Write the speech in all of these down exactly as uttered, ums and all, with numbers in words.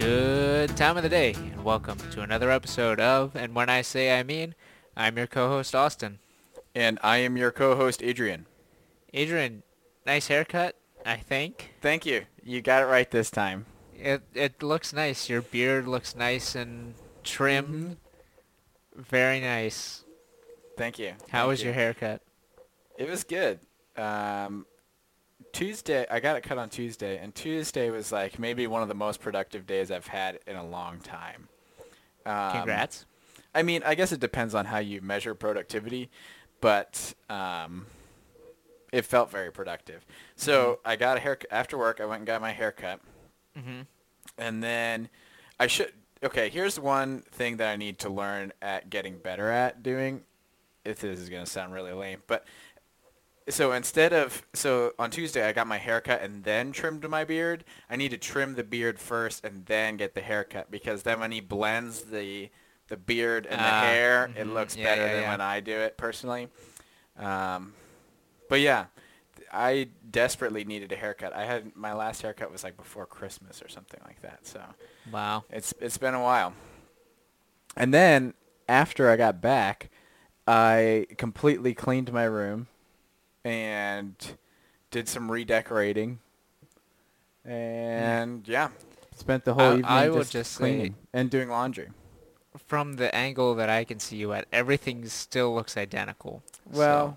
Good time of the day, and welcome to another episode of And When I Say I Mean. I'm your co-host, Austin. And I am your co-host, Adrian. Adrian, nice haircut, I think. Thank you. You got it right this time. It it looks nice. Your beard looks nice and trim. Mm-hmm. Very nice. Thank you. How Thank was you. your haircut? It was good. Um... Tuesday, I got it cut on Tuesday, and Tuesday was like maybe one of the most productive days I've had in a long time. Um, Congrats. I mean, I guess it depends on how you measure productivity, but um, it felt very productive. So mm-hmm. I got a haircut after work. I went and got my haircut, mm-hmm. and then I should. Okay, here's one thing that I need to learn at getting better at doing. If this is going to sound really lame, but. So instead of so on Tuesday I got my haircut and then trimmed my beard. I need to trim the beard first and then get the haircut, because then when he blends the the beard and uh, the hair, mm-hmm. it looks yeah, better yeah, than yeah. when I do it personally. Um, but yeah, I desperately needed a haircut. I had my last haircut was like before Christmas or something like that. So wow, it's it's been a while. And then after I got back, I completely cleaned my room. And did some redecorating, and yeah, spent the whole I, evening I will just, just cleaning and doing laundry. From the angle that I can see you at, everything still looks identical. Well, so.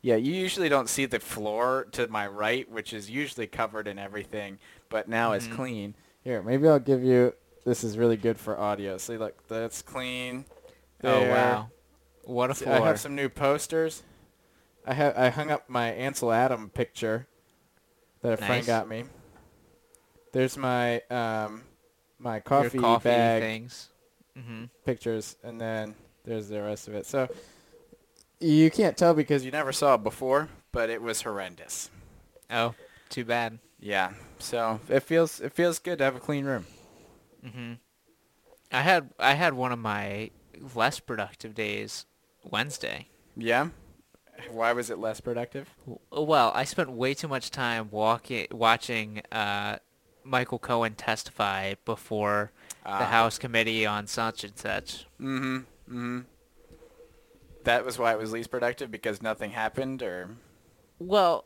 yeah, you usually don't see the floor to my right, which is usually covered in everything, but now mm-hmm. it's clean. Here, maybe I'll give you. This is really good for audio. See, look, that's clean. There. Oh wow, what a floor! I have some new posters. I ha- I hung up my Ansel Adams picture that a nice. friend got me. There's my um my coffee, coffee bag things. Mm-hmm. pictures, and then there's the rest of it. So you can't tell because you never saw it before, but it was horrendous. Oh, too bad. Yeah. So it feels it feels good to have a clean room. Mhm. I had I had one of my less productive days Wednesday. Yeah. Why was it less productive? Well, I spent way too much time walking, watching uh, Michael Cohen testify before uh, the House Committee on such and such. Mm-hmm. Mm-hmm. That was why it was least productive, because nothing happened, or? Well,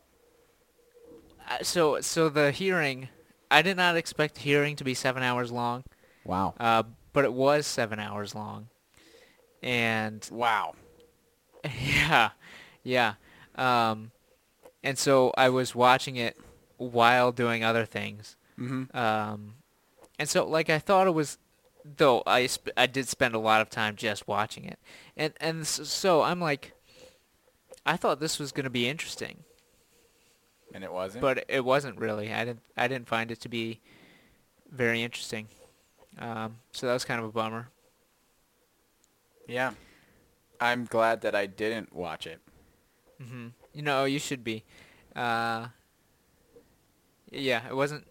so so the hearing, I did not expect the hearing to be seven hours long. Wow. Uh, but it was seven hours long. And. Wow. Yeah. Yeah, um, and so I was watching it while doing other things, mm-hmm. um, and so like I thought it was, though I sp- I did spend a lot of time just watching it, and and so I'm like, I thought this was gonna be interesting, and it wasn't, but it wasn't really. I didn't I didn't find it to be very interesting, um, so that was kind of a bummer. Yeah, I'm glad that I didn't watch it. Mm-hmm. You know, you should be. Uh, yeah, it wasn't.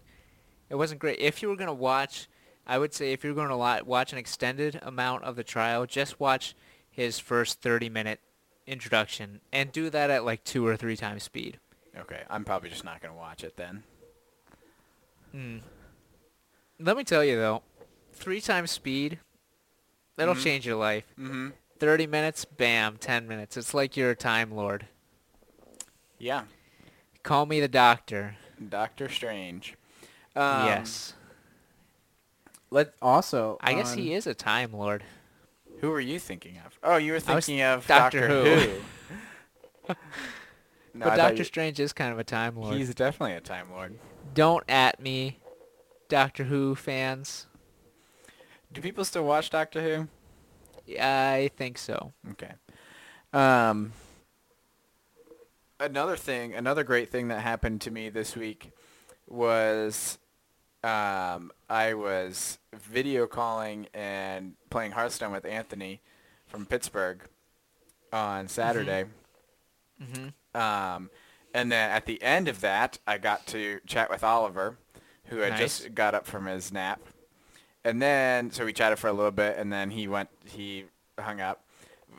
It wasn't great. If you were gonna watch, I would say if you were gonna lo- watch an extended amount of the trial, just watch his first thirty-minute introduction and do that at like two or three times speed. Okay, I'm probably just not gonna watch it then. Mm. Let me tell you though, three times speed, that'll mm-hmm. change your life. Mm-hmm. Thirty minutes, bam, ten minutes. It's like you're a Time Lord. Yeah. Call me the Doctor. Doctor Strange. Um, yes. Let also. I on, guess he is a Time Lord. Who were you thinking of? Oh, you were thinking of Doctor, Doctor Who. Who. No, but Doctor you, Strange is kind of a Time Lord. He's definitely a Time Lord. Don't at me, Doctor Who fans. Do people still watch Doctor Who? I think so. Okay. Um, another thing, another great thing that happened to me this week was um, I was video calling and playing Hearthstone with Anthony from Pittsburgh on Saturday. Mm-hmm. Mm-hmm. Um, and then at the end of that, I got to chat with Oliver, who had nice. just got up from his nap. And then, so we chatted for a little bit, and then he went, he hung up.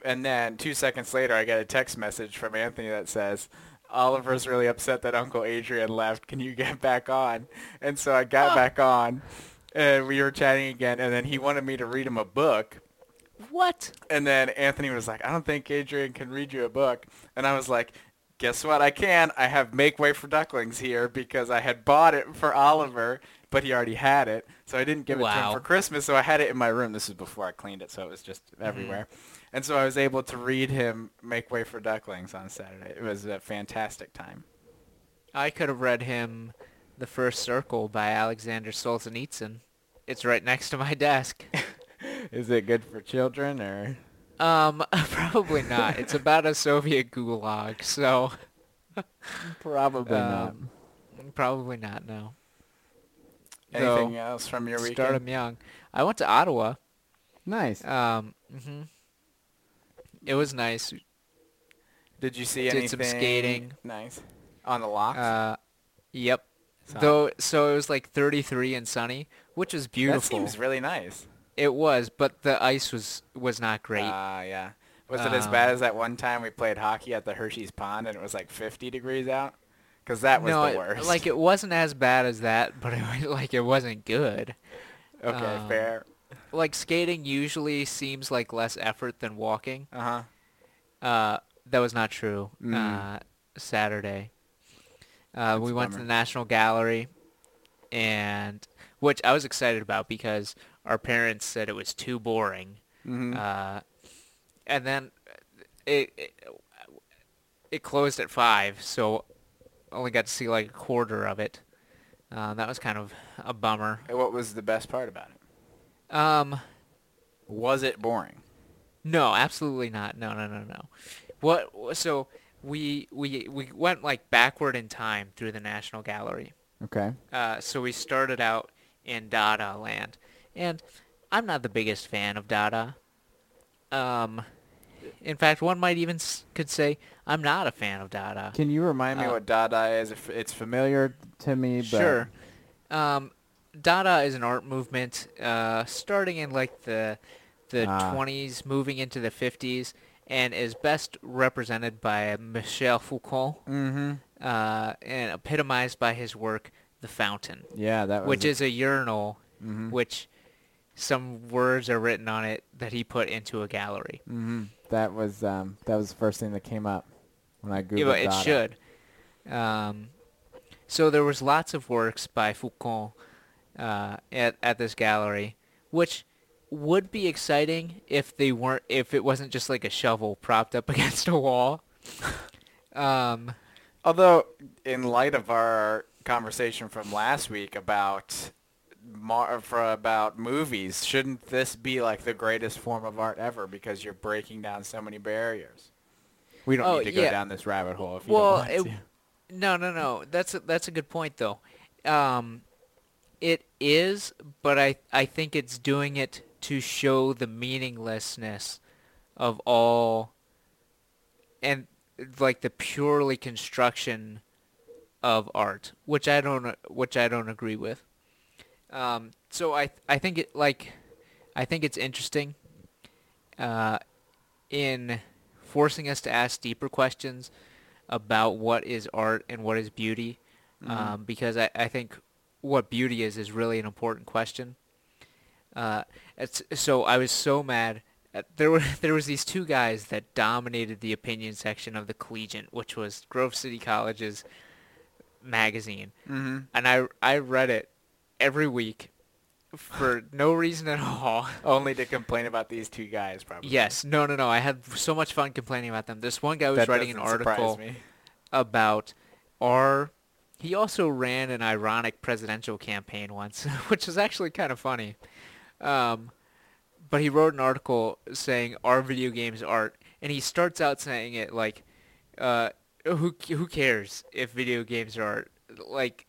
And then two seconds later, I get a text message from Anthony that says, Oliver's really upset that Uncle Adrian left. Can you get back on? And so I got oh. back on, and we were chatting again, and then he wanted me to read him a book. What? And then Anthony was like, I don't think Adrian can read you a book. And I was like, guess what? I can. I have Make Way for Ducklings here because I had bought it for Oliver, but he already had it. So I didn't give wow. it to him for Christmas. So I had it in my room. This is before I cleaned it, so it was just everywhere. Mm. And so I was able to read him Make Way for Ducklings on Saturday. It was a fantastic time. I could have read him The First Circle by Alexander Solzhenitsyn. It's right next to my desk. Is it good for children or? Um, probably not. It's about a Soviet gulag, so. Probably um, not. Probably not, no. Anything so, else from your weekend? Start them young. I went to Ottawa. Nice. Um, mm-hmm. It was nice. Did you see Did anything? Did some skating. Nice. On the locks? Uh, yep. Sun. Though, so it was like thirty-three and sunny, which is beautiful. That seems really nice. It was, but the ice was, was not great. Ah, uh, yeah. Was um, it as bad as that one time we played hockey at the Hershey's Pond and it was like fifty degrees out? Because that was no, the worst. It, like it wasn't as bad as that, but it was, like it wasn't good. Okay, um, fair. Like skating usually seems like less effort than walking. Uh-huh. Uh, that was not true. Mm. Uh, Saturday, uh, we went bummer. to the National Gallery, and which I was excited about because. Our parents said it was too boring. Mm-hmm. Uh, and then it, it it closed at five, so only got to see like a quarter of it. Uh, that was kind of a bummer. And what was the best part about it? Um, was it boring? No, absolutely not. No, no, no, no. What? So we we we went like backward in time through the National Gallery. Okay. Uh, so we started out in Dada land. And I'm not the biggest fan of Dada. Um, in fact, one might even s- could say I'm not a fan of Dada. Can you remind me uh, what Dada is? If it's familiar to me, but... Sure. Um, Dada is an art movement uh, starting in like the the ah. twenties, moving into the fifties, and is best represented by Michel Foucault, mm-hmm. uh, and epitomized by his work, The Fountain. Yeah, that was which a- is a urinal, mm-hmm. which. Some words are written on it that he put into a gallery. Mm-hmm. That was um, that was the first thing that came up when I googled it. It should. Um, so there was lots of works by Foucault uh, at at this gallery, which would be exciting if they weren't if it wasn't just like a shovel propped up against a wall. um, Although, in light of our conversation from last week about. Mar- for about movies, shouldn't this be like the greatest form of art ever because you're breaking down so many barriers? We don't oh, need to go yeah. down this rabbit hole if well, you don't want it, to. No, no, no. That's a, that's a good point, though. Um, it is, but I, I think it's doing it to show the meaninglessness of all and like the purely construction of art, which I don't which I don't agree with. Um, so I th- I think it like I think it's interesting uh, in forcing us to ask deeper questions about what is art and what is beauty, mm-hmm. um, because I, I think what beauty is is really an important question. Uh, it's, so I was so mad at, there were there was these two guys that dominated the opinion section of the Collegiant, which was Grove City College's magazine, mm-hmm. and I I read it. Every week for no reason at all. Only to complain about these two guys, probably. Yes. No, no, no. I had so much fun complaining about them. This one guy was that writing an article about our... He also ran an ironic presidential campaign once, which was actually kind of funny. Um, but he wrote an article saying, "Are video games art?" And he starts out saying it like, uh, who, who cares if video games are art? Like...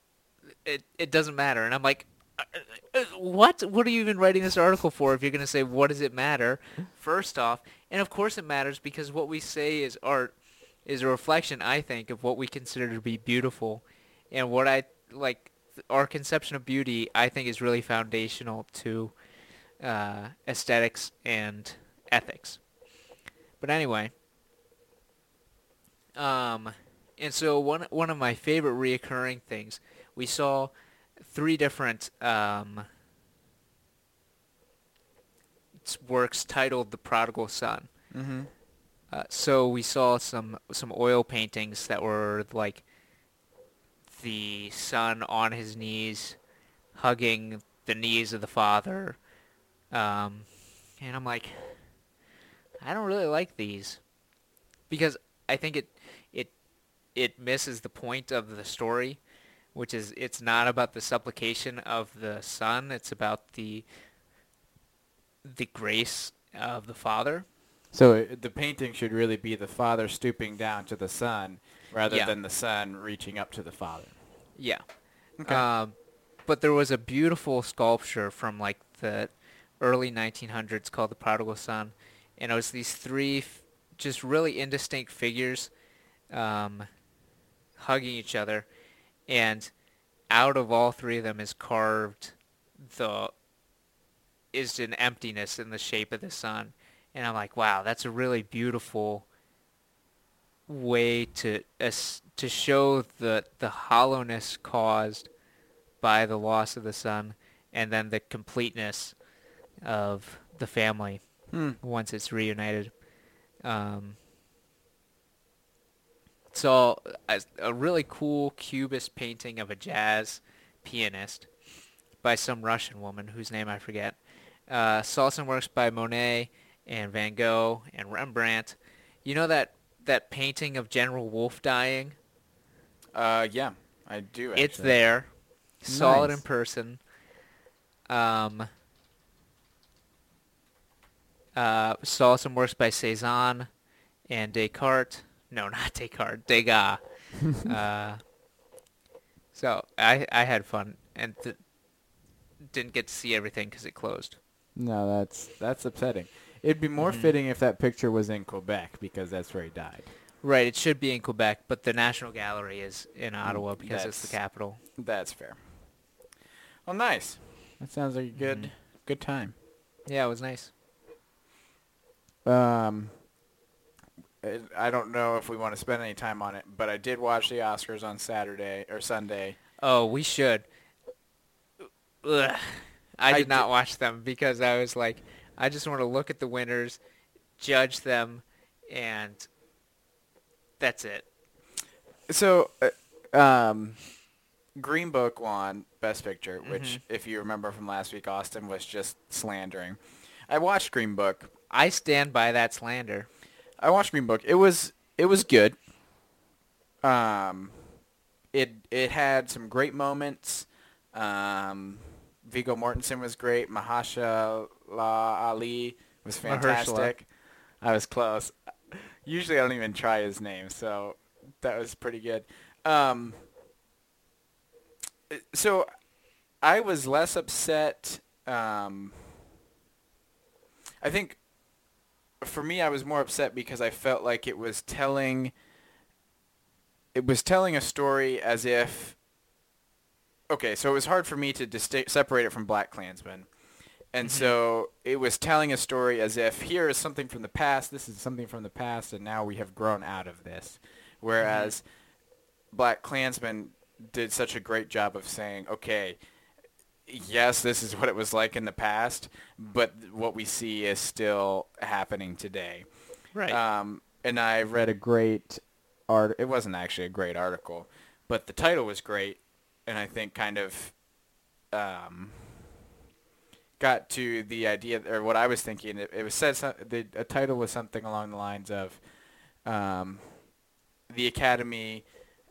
It it doesn't matter. And I'm like, what? What are you even writing this article for if you're going to say, what does it matter, first off? And, of course, it matters because what we say is art is a reflection, I think, of what we consider to be beautiful. And what I, like, our conception of beauty, I think, is really foundational to uh, aesthetics and ethics. But anyway, um, and so one one of my favorite reoccurring things. We saw three different um, works titled The Prodigal Son. Mm-hmm. Uh, so we saw some some oil paintings that were like the son on his knees, hugging the knees of the father. Um, and I'm like, I don't really like these, because I think it it it misses the point of the story, which is it's not about the supplication of the son. It's about the the grace of the father. So the painting should really be the father stooping down to the son rather yeah. than the son reaching up to the father. Yeah. Okay. Um, but there was a beautiful sculpture from like the early nineteen hundreds called The Prodigal Son. And it was these three f- just really indistinct figures um, hugging each other. And out of all three of them is carved the is an emptiness in the shape of the sun. And I'm like, wow, that's a really beautiful way to uh, to show the the hollowness caused by the loss of the son, and then the completeness of the family hmm. once it's reunited. Um, so a, a really cool cubist painting of a jazz pianist by some Russian woman whose name I forget. Uh, saw some works by Monet and Van Gogh and Rembrandt. You know that, that painting of General Wolfe dying? Uh, yeah, I do actually. It's there. Nice. Saw it in person. Um, uh, saw some works by Cezanne and Descartes. No, not Descartes. Degas. uh, so I I had fun and th- didn't get to see everything because it closed. No, that's that's upsetting. It'd be more mm-hmm. fitting if that picture was in Quebec, because that's where he died. Right, it should be in Quebec, but the National Gallery is in Ottawa because that's, it's the capital. That's fair. Well, nice. That sounds like a good mm-hmm. good time. Yeah, it was nice. Um, I don't know if we want to spend any time on it, but I did watch the Oscars on Saturday or Sunday. Oh, we should. Ugh. I, I did not d- watch them because I was like, I just want to look at the winners, judge them, and that's it. So, uh, um, Green Book won Best Picture, mm-hmm. which, if you remember from last week, Austin was just slandering. I watched Green Book. I stand by that slander. I watched Green Book. It was it was good. Um, it it had some great moments. Um, Viggo Mortensen was great. Mahershala Ali was fantastic. Mahershala. I was close. Usually I don't even try his name, so that was pretty good. Um, so I was less upset. Um, I think for me I was more upset because I felt like it was telling it was telling a story as if okay, so it was hard for me to disti- separate it from Black Klansman. And mm-hmm. so it was telling a story as if here is something from the past, this is something from the past, and now we have grown out of this. Whereas mm-hmm. Black Klansman did such a great job of saying, okay, yes, this is what it was like in the past, but what we see is still happening today. Right. Um, and I read a great art. It wasn't actually a great article, but the title was great, and I think kind of... Um, got to the idea, or what I was thinking, it, it was said, some, the a title was something along the lines of um, the Academy,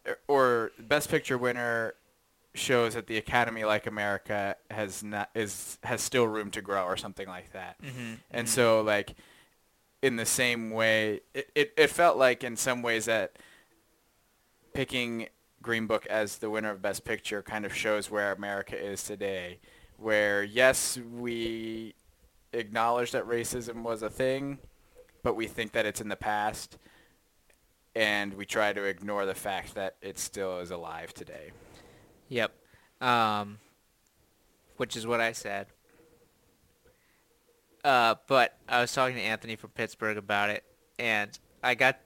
or, or Best Picture winner shows that the Academy, like America, has not is has still room to grow, or something like that. Mm-hmm. And mm-hmm. so, like, in the same way, it, it, it felt like in some ways that picking Green Book as the winner of Best Picture kind of shows where America is today. Where, yes, we acknowledge that racism was a thing, but we think that it's in the past, and we try to ignore the fact that it still is alive today. Yep. Um, which is what I said. Uh, but I was talking to Anthony from Pittsburgh about it, and I got...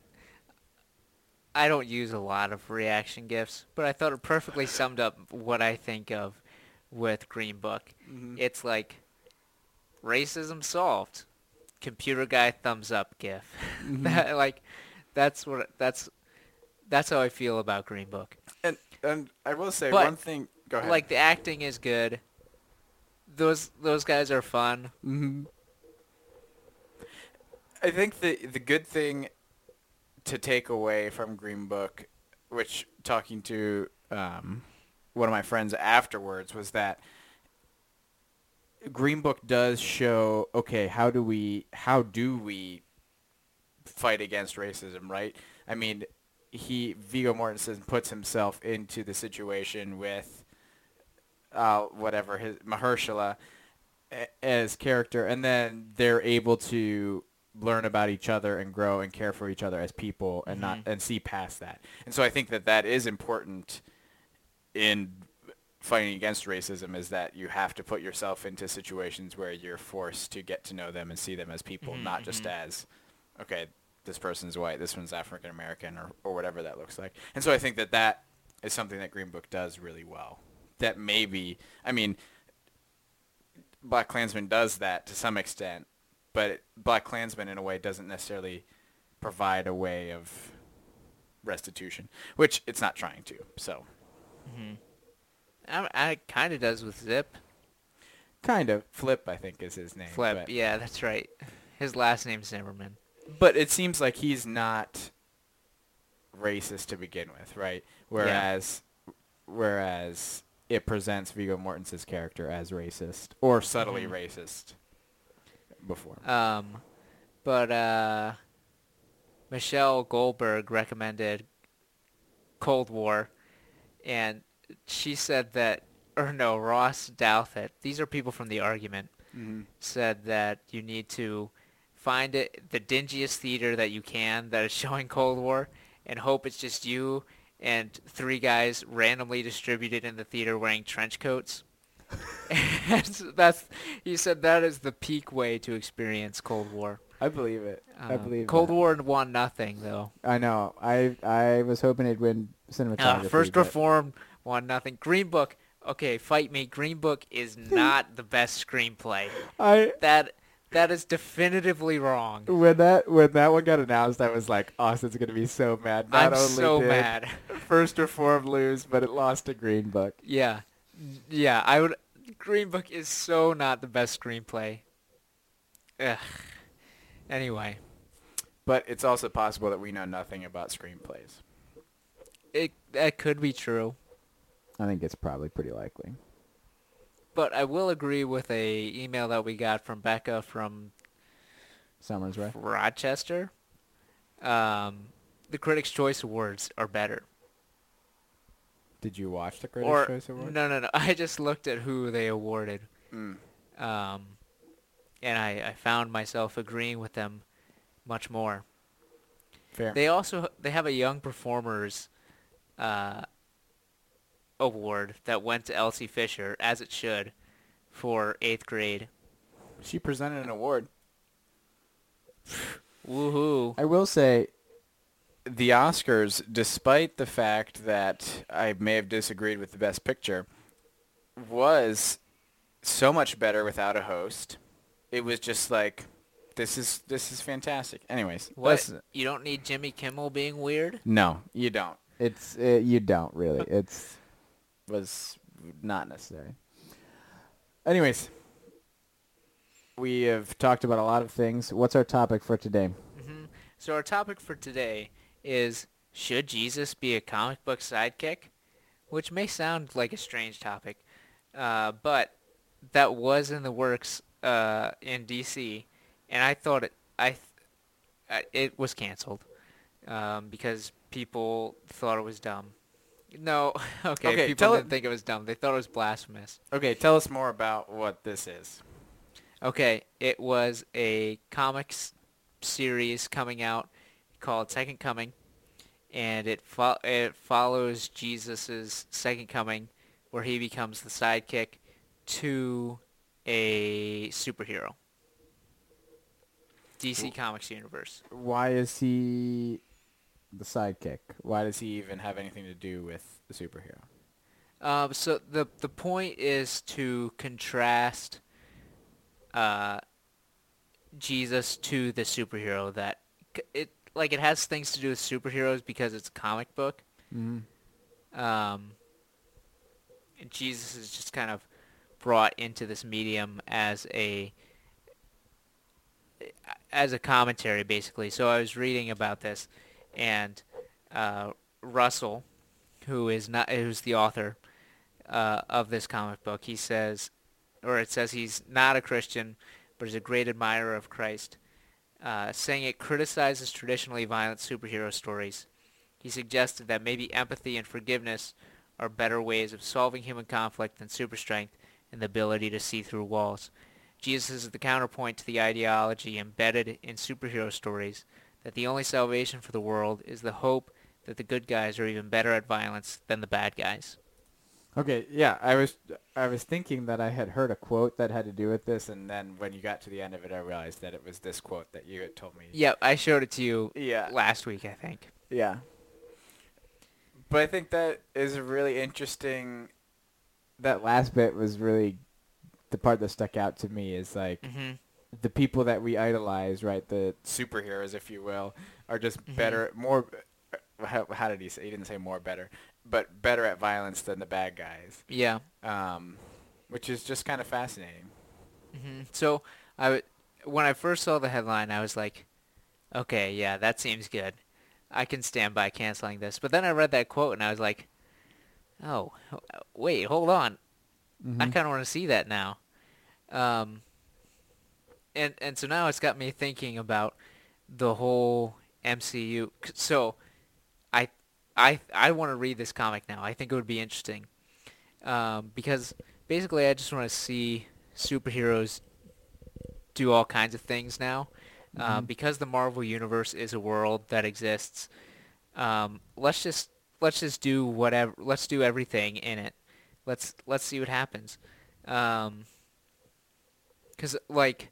I don't use a lot of reaction GIFs, but I thought it perfectly summed up what I think of with Green Book. Mm-hmm. It's like racism solved. Computer guy thumbs up gif. Mm-hmm. that, like, that's what that's that's how I feel about Green Book. And and I will say but, one thing. Go ahead. Like, the acting is good. Those those guys are fun. Mm-hmm. I think the the good thing to take away from Green Book, which talking to um, one of my friends afterwards, was that Green Book does show, okay, how do we how do we fight against racism, right? I mean, he Viggo Mortensen puts himself into the situation with uh, whatever his Mahershala as character, and then they're able to learn about each other and grow and care for each other as people, and mm-hmm. not and see past that. And so I think that that is important in fighting against racism, is that you have to put yourself into situations where you're forced to get to know them and see them as people, mm-hmm. not just as, okay, this person's white, this one's African American, or, or whatever that looks like. And so I think that that is something that Green Book does really well. That maybe, I mean, Black Klansman does that to some extent, but Black Klansman, in a way, doesn't necessarily provide a way of restitution, which it's not trying to. So, mm-hmm. I, I kind of does with Zip. Kind of. Flip, I think, is his name. Flip, but, yeah, that's right. His last name's Zimmerman. But it seems like he's not racist to begin with, right? Whereas, yeah. whereas it presents Viggo Mortensen's character as racist or subtly mm-hmm. racist. Before. Um, but uh, Michelle Goldberg recommended Cold War, and she said that, or no, Ross Douthat, these are people from The Argument, mm-hmm. said that you need to find it, the dingiest theater that you can that is showing Cold War, and hope it's just you and three guys randomly distributed in the theater wearing trench coats. That's he said that is the peak way to experience Cold War. I believe it. I um, believe Cold that. War won nothing though. I know. I I was hoping it'd win cinematography. Uh, First but... Reform won nothing. Green Book. Okay, fight me. Green Book is not the best screenplay. I that that is definitively wrong. When that when that one got announced, I was like, Austin's gonna be so mad. Not I'm only so did mad. First Reform lose, but it lost to Green Book. Yeah. Yeah, I would. Green Book is so not the best screenplay. Ugh. Anyway, but it's also possible that we know nothing about screenplays. It that could be true. I think it's probably pretty likely. But I will agree with a email that we got from Becca from Summers, right? Rochester. Um, the Critics' Choice Awards are better. Did you watch the Critics' or, Choice Awards? No, no, no. I just looked at who they awarded, mm. um, and I, I found myself agreeing with them much more. Fair. They also they have a Young Performers uh, award that went to Elsie Fisher, as it should, for eighth grade. She presented an award. Woohoo! I will say. The Oscars, despite the fact that I may have disagreed with the Best Picture, was so much better without a host. It was just like, this is this is fantastic. Anyways, what? You don't need Jimmy Kimmel being weird? No, you don't. It's uh, you don't really. It's was not necessary. Anyways, we have talked about a lot of things. What's our topic for today? Mm-hmm. So our topic for today is, should Jesus be a comic book sidekick? Which may sound like a strange topic, uh, but that was in the works uh, in D C, and I thought it I th- it was canceled um, because people thought it was dumb. No, okay, okay people didn't it- think it was dumb. They thought it was blasphemous. Okay, tell us more about what this is. Okay, it was a comics series coming out called Second Coming, and it fo- it follows Jesus's second coming, where he becomes the sidekick to a superhero. D C Comics universe. Why is he the sidekick? Why does he even have anything to do with the superhero? Um, so the the point is to contrast uh, Jesus to the superhero that it like it has things to do with superheroes because it's a comic book. Mm-hmm. Um, and Jesus is just kind of brought into this medium as a as a commentary, basically. So I was reading about this, and uh, Russell, who is not who's the author uh, of this comic book, he says, or it says he's not a Christian, but is a great admirer of Christ, uh, saying it criticizes traditionally violent superhero stories. He suggested that maybe empathy and forgiveness are better ways of solving human conflict than super strength and the ability to see through walls. Jesus is the counterpoint to the ideology embedded in superhero stories that the only salvation for the world is the hope that the good guys are even better at violence than the bad guys. Okay, yeah, I was I was thinking that I had heard a quote that had to do with this, and then when you got to the end of it, I realized that it was this quote that you had told me. Yeah, I showed it to you yeah. last week, I think. Yeah. But I think that is a really interesting... That last bit was really... The part that stuck out to me is, like, mm-hmm. the people that we idolize, right, the superheroes, if you will, are just mm-hmm. better, more... How, how did he say? He didn't say more better, but better at violence than the bad guys. Yeah. Um, which is just kind of fascinating. Mm-hmm. So I w- when I first saw the headline, I was like, okay, yeah, that seems good. I can stand by canceling this. But then I read that quote, and I was like, oh, wait, hold on. Mm-hmm. I kind of want to see that now. Um, and, and so now it's got me thinking about the whole M C U. So... I I I want to read this comic now. I think it would be interesting. Um, because basically I just want to see superheroes do all kinds of things now. Mm-hmm. Uh, because the Marvel Universe is a world that exists, um, let's just let's just do whatever let's do everything in it. Let's let's see what happens. Um, 'cause like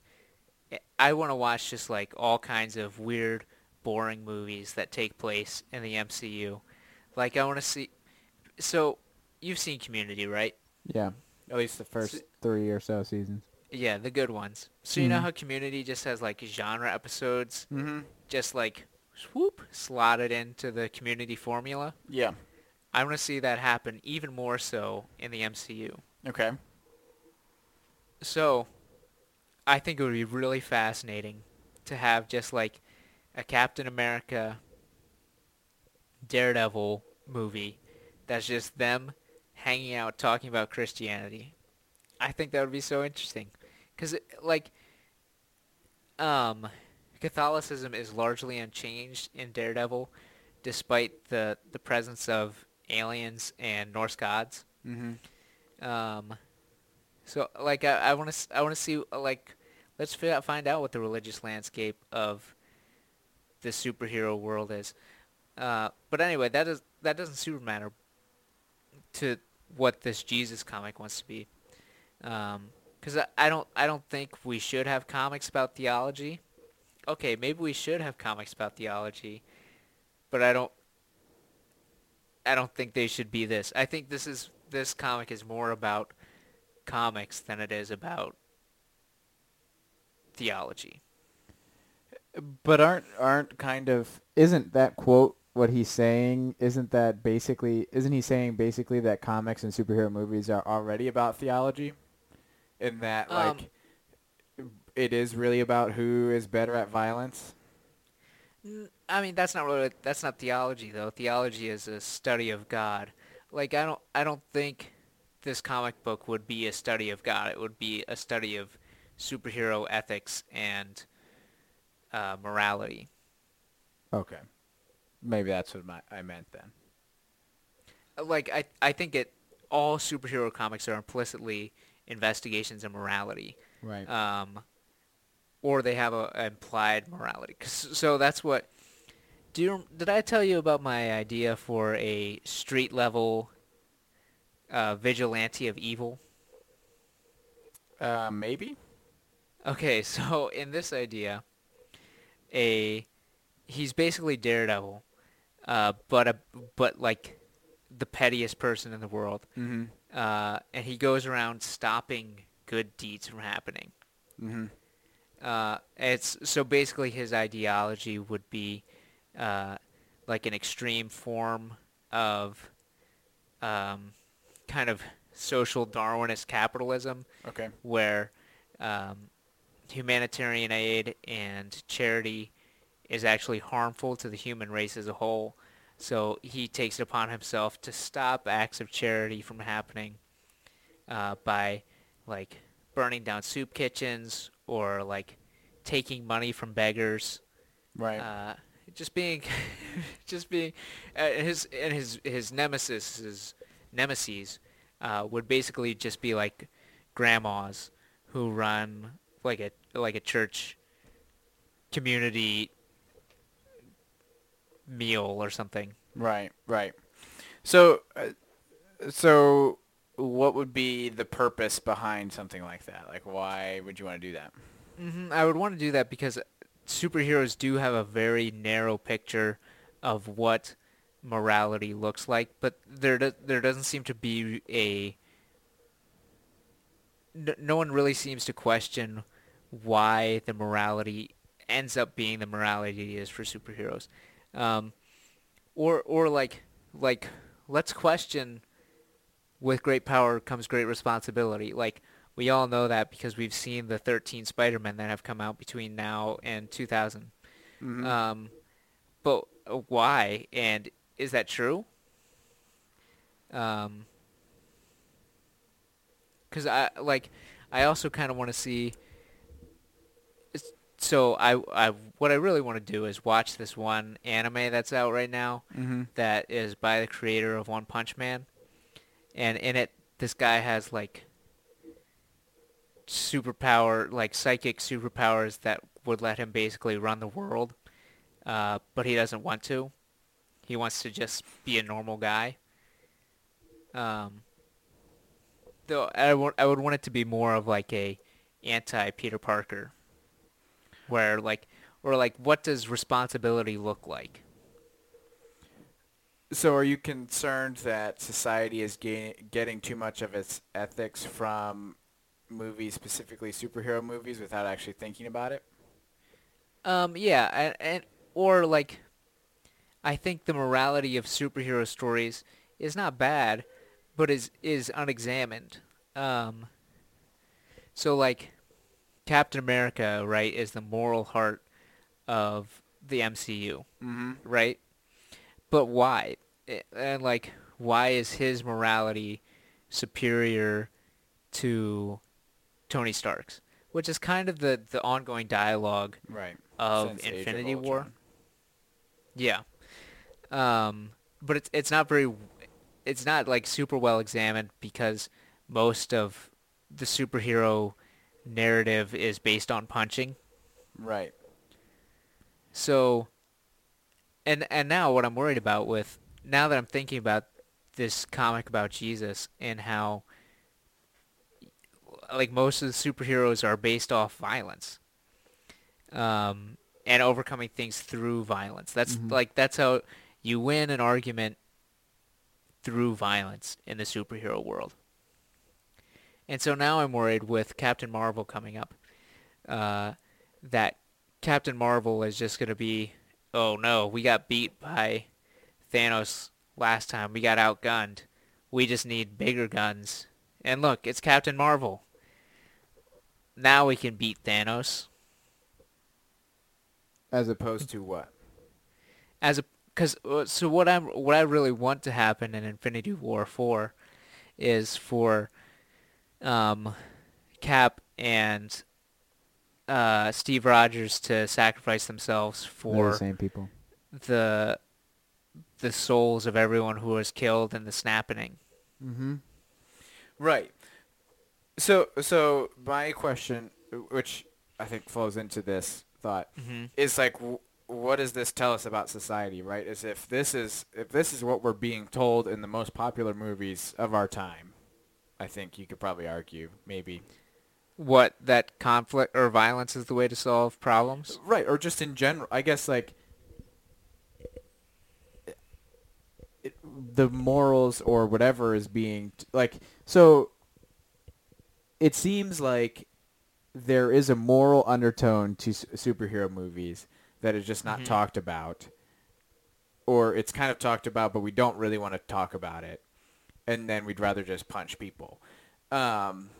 I want to watch just like all kinds of weird boring movies that take place in the M C U. Like, I want to see... So, you've seen Community, right? Yeah. At least the first so, three or so seasons. Yeah, the good ones. So, mm-hmm. you know how Community just has, like, genre episodes? Mm-hmm. Just, like, swoop, slotted into the Community formula? Yeah. I want to see that happen even more so in the M C U. Okay. So, I think it would be really fascinating to have just, like, a Captain America Daredevil movie that's just them hanging out talking about Christianity. I think that would be so interesting. Because, like, um, Catholicism is largely unchanged in Daredevil despite the, the presence of aliens and Norse gods. Mm-hmm. Um, so, like, I, I want to I wanna see, like, let's find out what the religious landscape of the superhero world is. Uh, but anyway, that is that doesn't super matter to what this Jesus comic wants to be. Um, 'cause I, I don't I don't think we should have comics about theology. Okay, maybe we should have comics about theology, but I don't I don't think they should be this. I think this is this comic is more about comics than it is about theology. But aren't aren't kind of isn't that quote what he's saying? Isn't that basically isn't he saying basically that comics and superhero movies are already about theology, in that um, like it is really about who is better at violence? I mean, that's not really that's not theology though. Theology is a study of God. Like I don't I don't think this comic book would be a study of God. It would be a study of superhero ethics and Uh, morality. Okay, maybe that's what my, I meant then. Like I, I think it. All superhero comics are implicitly investigations in morality, right? Um, or they have a, a implied morality. So that's what. Do you, did I tell you about my idea for a street level uh, vigilante of evil? Uh, maybe. Okay, so in this idea. A, he's basically Daredevil, uh, but a but like the pettiest person in the world, mm-hmm. uh, and he goes around stopping good deeds from happening. Mm-hmm. Uh, it's so basically his ideology would be uh, like an extreme form of um, kind of social Darwinist capitalism, okay, where um, humanitarian aid and charity is actually harmful to the human race as a whole. So he takes it upon himself to stop acts of charity from happening uh, by like burning down soup kitchens or like taking money from beggars, right? Uh, just being, just being, uh, his and his his nemesis, his nemeses, uh, would basically just be like grandmas who run like a like a church community meal or something. Right, right. So, uh, so what would be the purpose behind something like that? Like, why would you want to do that? Mm-hmm. I would want to do that because superheroes do have a very narrow picture of what morality looks like, but there do- there doesn't seem to be a... No, no one really seems to question why the morality ends up being the morality it is for superheroes. Um, or, or like, like, let's question, with great power comes great responsibility. Like, we all know that because we've seen the thirteen Spider-Men that have come out between now and two thousand. Mm-hmm. Um, but why? And is that true? Um, cause I, like, I also kind of want to see, So I, I, what I really want to do is watch this one anime that's out right now, mm-hmm, that is by the creator of One Punch Man. And in it, this guy has like superpower, like psychic superpowers that would let him basically run the world. Uh, but he doesn't want to. He wants to just be a normal guy. Um, though I, w- I would want it to be more of like a anti-Peter Parker. Where like, or like, what does responsibility look like? So, are you concerned that society is ga- getting too much of its ethics from movies, specifically superhero movies, without actually thinking about it? Um, yeah, and, and or like, I think the morality of superhero stories is not bad, but is is unexamined. Um, so like, Captain America, right, is the moral heart of the M C U, mm-hmm, right? But why? And, like, why is his morality superior to Tony Stark's? Which is kind of the, the ongoing dialogue, right, of Since Infinity of War. Yeah. Um, but it's it's not very... It's not, like, super well examined because most of the superhero narrative is based on punching, right? So and and now what I'm worried about with now that I'm thinking about this comic about Jesus and how like most of the superheroes are based off violence um and overcoming things through violence, that's mm-hmm. like that's how you win an argument, through violence in the superhero world. And so now I'm worried with Captain Marvel coming up, uh, that Captain Marvel is just going to be, oh no, we got beat by Thanos last time. We got outgunned. We just need bigger guns. And look, it's Captain Marvel. Now we can beat Thanos. As opposed to what? As a, cause, so what I'm, what I really want to happen in Infinity War four is for... Um, Cap and uh, Steve Rogers to sacrifice themselves for the, same people. the the souls of everyone who was killed in the snappening. Mm-hmm. Right. So, so my question, which I think flows into this thought, mm-hmm. is like, w- what does this tell us about society? Right? Is if this is if this is what we're being told in the most popular movies of our time. I think you could probably argue, maybe. What, that conflict or violence is the way to solve problems? Right, or just in general. I guess, like, it, the morals or whatever is being, like, so it seems like there is a moral undertone to su- superhero movies that is just not mm-hmm. talked about, or it's kind of talked about, but we don't really want to talk about it. And then we'd rather just punch people. Um,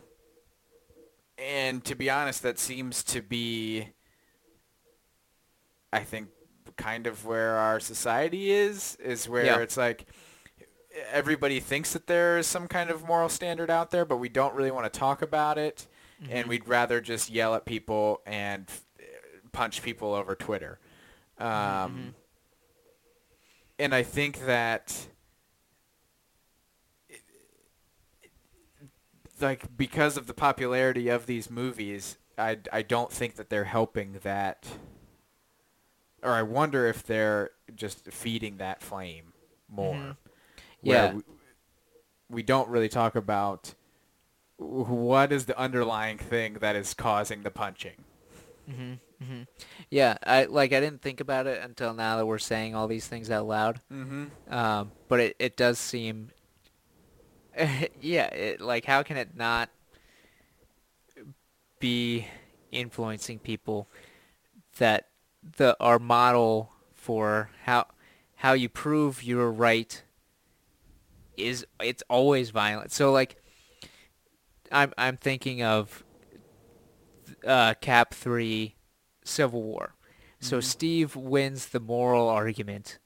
and to be honest, that seems to be, I think, kind of where our society is, is where yeah. it's like everybody thinks that there is some kind of moral standard out there, but we don't really want to talk about it. Mm-hmm. And we'd rather just yell at people and f- punch people over Twitter. Um, mm-hmm. And I think that, it, it, like, because of the popularity of these movies, I, I don't think that they're helping that. Or I wonder if they're just feeding that flame more. Mm-hmm. Yeah. We, we don't really talk about what is the underlying thing that is causing the punching. Mm-hmm. Mm-hmm. Yeah, I like I didn't think about it until now that we're saying all these things out loud. Mm-hmm. Um, but it, it does seem, yeah, it, like how can it not be influencing people that the our model for how how you prove you're right is it's always violent. So like I'm I'm thinking of uh, Cap three. Civil War. So mm-hmm. Steve wins the moral argument,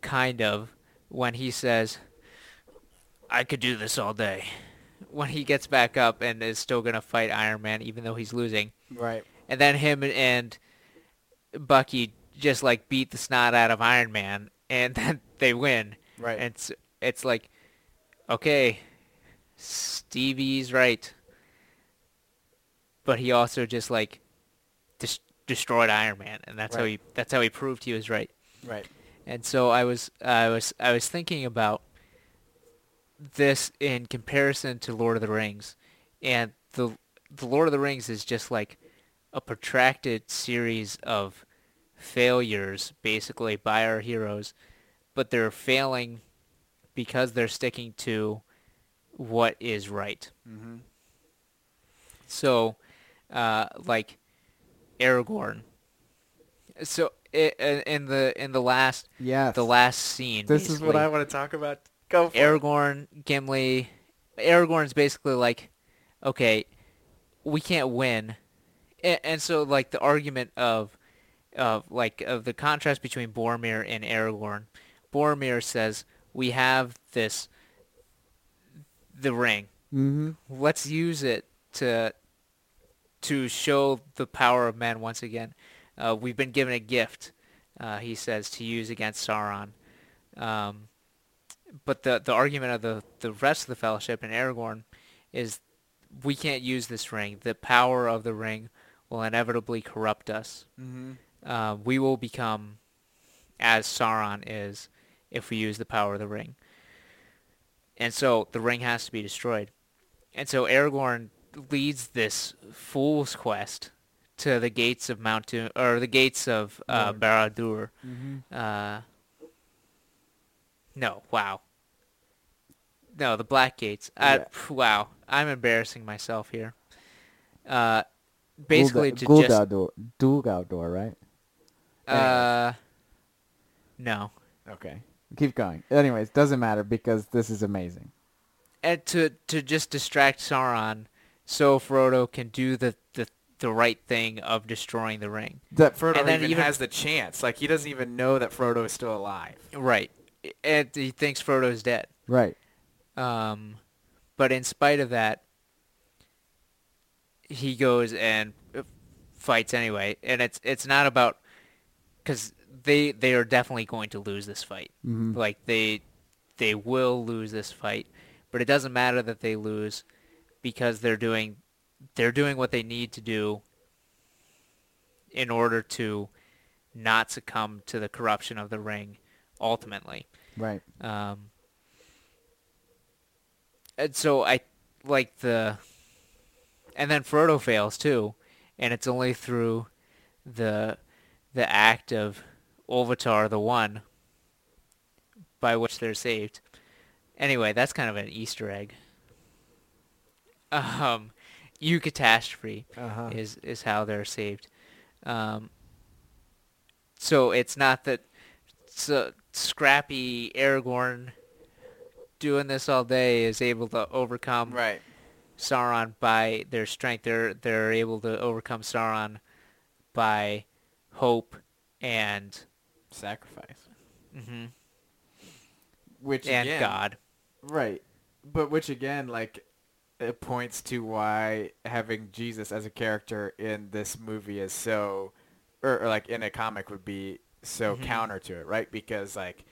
kind of, when he says, I could do this all day. When he gets back up and is still going to fight Iron Man, even though he's losing. Right. And then him and Bucky just, like, beat the snot out of Iron Man, and then they win. Right. And it's, it's like, okay, Stevie's right. But he also just, like, destroyed Iron Man, and that's right. how he that's how he proved he was right. Right. And so I was I was I was thinking about this in comparison to Lord of the Rings, and the the Lord of the Rings is just like a protracted series of failures, basically, by our heroes, but they're failing because they're sticking to what is right. Mm-hmm. So, uh, like. Aragorn. So in the in the last yes. the last scene, this is what I want to talk about. Go for Aragorn, it. Gimli. Aragorn's basically like, okay, we can't win, and, and so like the argument of of like of the contrast between Boromir and Aragorn. Boromir says, "We have this the ring. Mm-hmm. Let's use it to." to show the power of men once again. Uh, we've been given a gift, uh, he says, to use against Sauron. Um, but the the argument of the, the rest of the Fellowship in Aragorn is we can't use this ring. The power of the ring will inevitably corrupt us. Mm-hmm. Uh, we will become as Sauron is if we use the power of the ring. And so the ring has to be destroyed. And so Aragorn leads this fool's quest to the gates of Mount Doom, or the gates of uh, Barad-dûr. Mm-hmm. Uh, no, wow. No, the Black Gates. Yeah. I, wow, I'm embarrassing myself here. Uh, basically, Gulda, to just Dúlgaldur, right? Uh, no. Okay, keep going. Anyways, doesn't matter because this is amazing. And to to just distract Sauron. So Frodo can do the, the, the right thing of destroying the ring. That Frodo and even, even has the chance. Like, he doesn't even know that Frodo is still alive. Right. And he thinks Frodo is dead. Right. Um, but in spite of that, he goes and fights anyway. And it's it's not about... Because they, they are definitely going to lose this fight. Mm-hmm. Like, they they will lose this fight. But it doesn't matter that they lose... because they're doing they're doing what they need to do in order to not succumb to the corruption of the ring ultimately. Right. Um, and so I like the and then Frodo fails too, and it's only through the the act of Olvatar the One by which they're saved. Anyway, that's kind of an Easter egg. Um, you catastrophe uh-huh. is is how they're saved. Um, so it's not that so scrappy Aragorn doing this all day is able to overcome right. Sauron by their strength. They're they're able to overcome Sauron by hope and sacrifice. Mm-hmm. Which and again, God. Right. But which again, like, it points to why having Jesus as a character in this movie is so, or, or like in a comic would be so mm-hmm. counter to it, right? Because like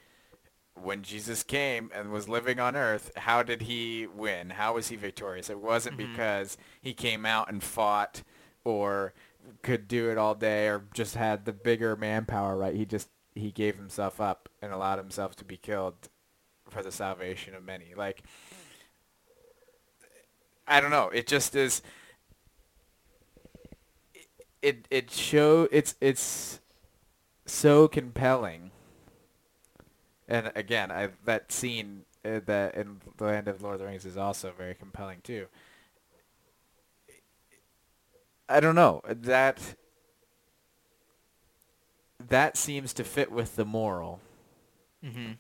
when Jesus came and was living on earth, how did he win? How was he victorious? It wasn't mm-hmm. because he came out and fought or could do it all day or just had the bigger manpower, right? He just, he gave himself up and allowed himself to be killed for the salvation of many. Like, I don't know. It just is. It it show it's it's so compelling. And again, I that scene uh, that in the Land of Lord of the Rings is also very compelling too. I don't know that. That seems to fit with the moral. Mm-hmm.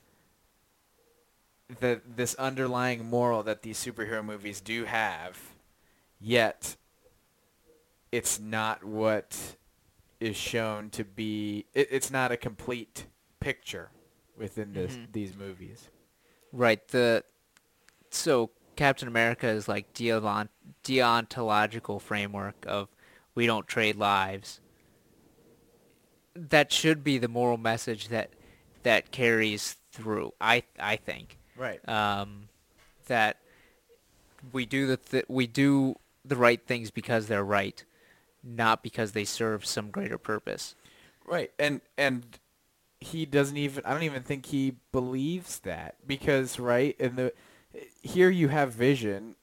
The, this underlying moral that these superhero movies do have, yet it's not what is shown to be it, – it's not a complete picture within this, mm-hmm. these movies. Right. The So Captain America is like deont- deontological framework of we don't trade lives. That should be the moral message that that carries through, I I think. Right. Um, that we do the th- we do the right things because they're right, not because they serve some greater purpose. Right. And and he doesn't even I don't even think he believes that because right in the here you have Vision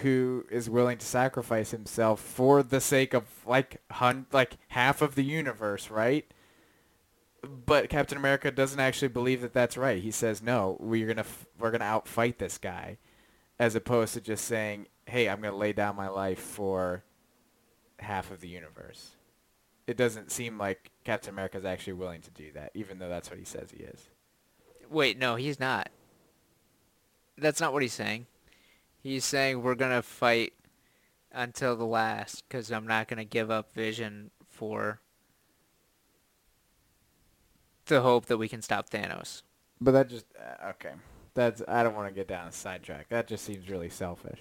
who is willing to sacrifice himself for the sake of like hun- like half of the universe, right? But Captain America doesn't actually believe that that's right. He says, "No, we're gonna f- we're gonna outfight this guy," as opposed to just saying, "Hey, I'm gonna lay down my life for half of the universe." It doesn't seem like Captain America is actually willing to do that, even though that's what he says he is. Wait, no, he's not. That's not what he's saying. He's saying we're gonna fight until the last because I'm not gonna give up Vision for the hope that we can stop Thanos. But that just uh, okay. That's I don't want to get down a sidetrack. That just seems really selfish.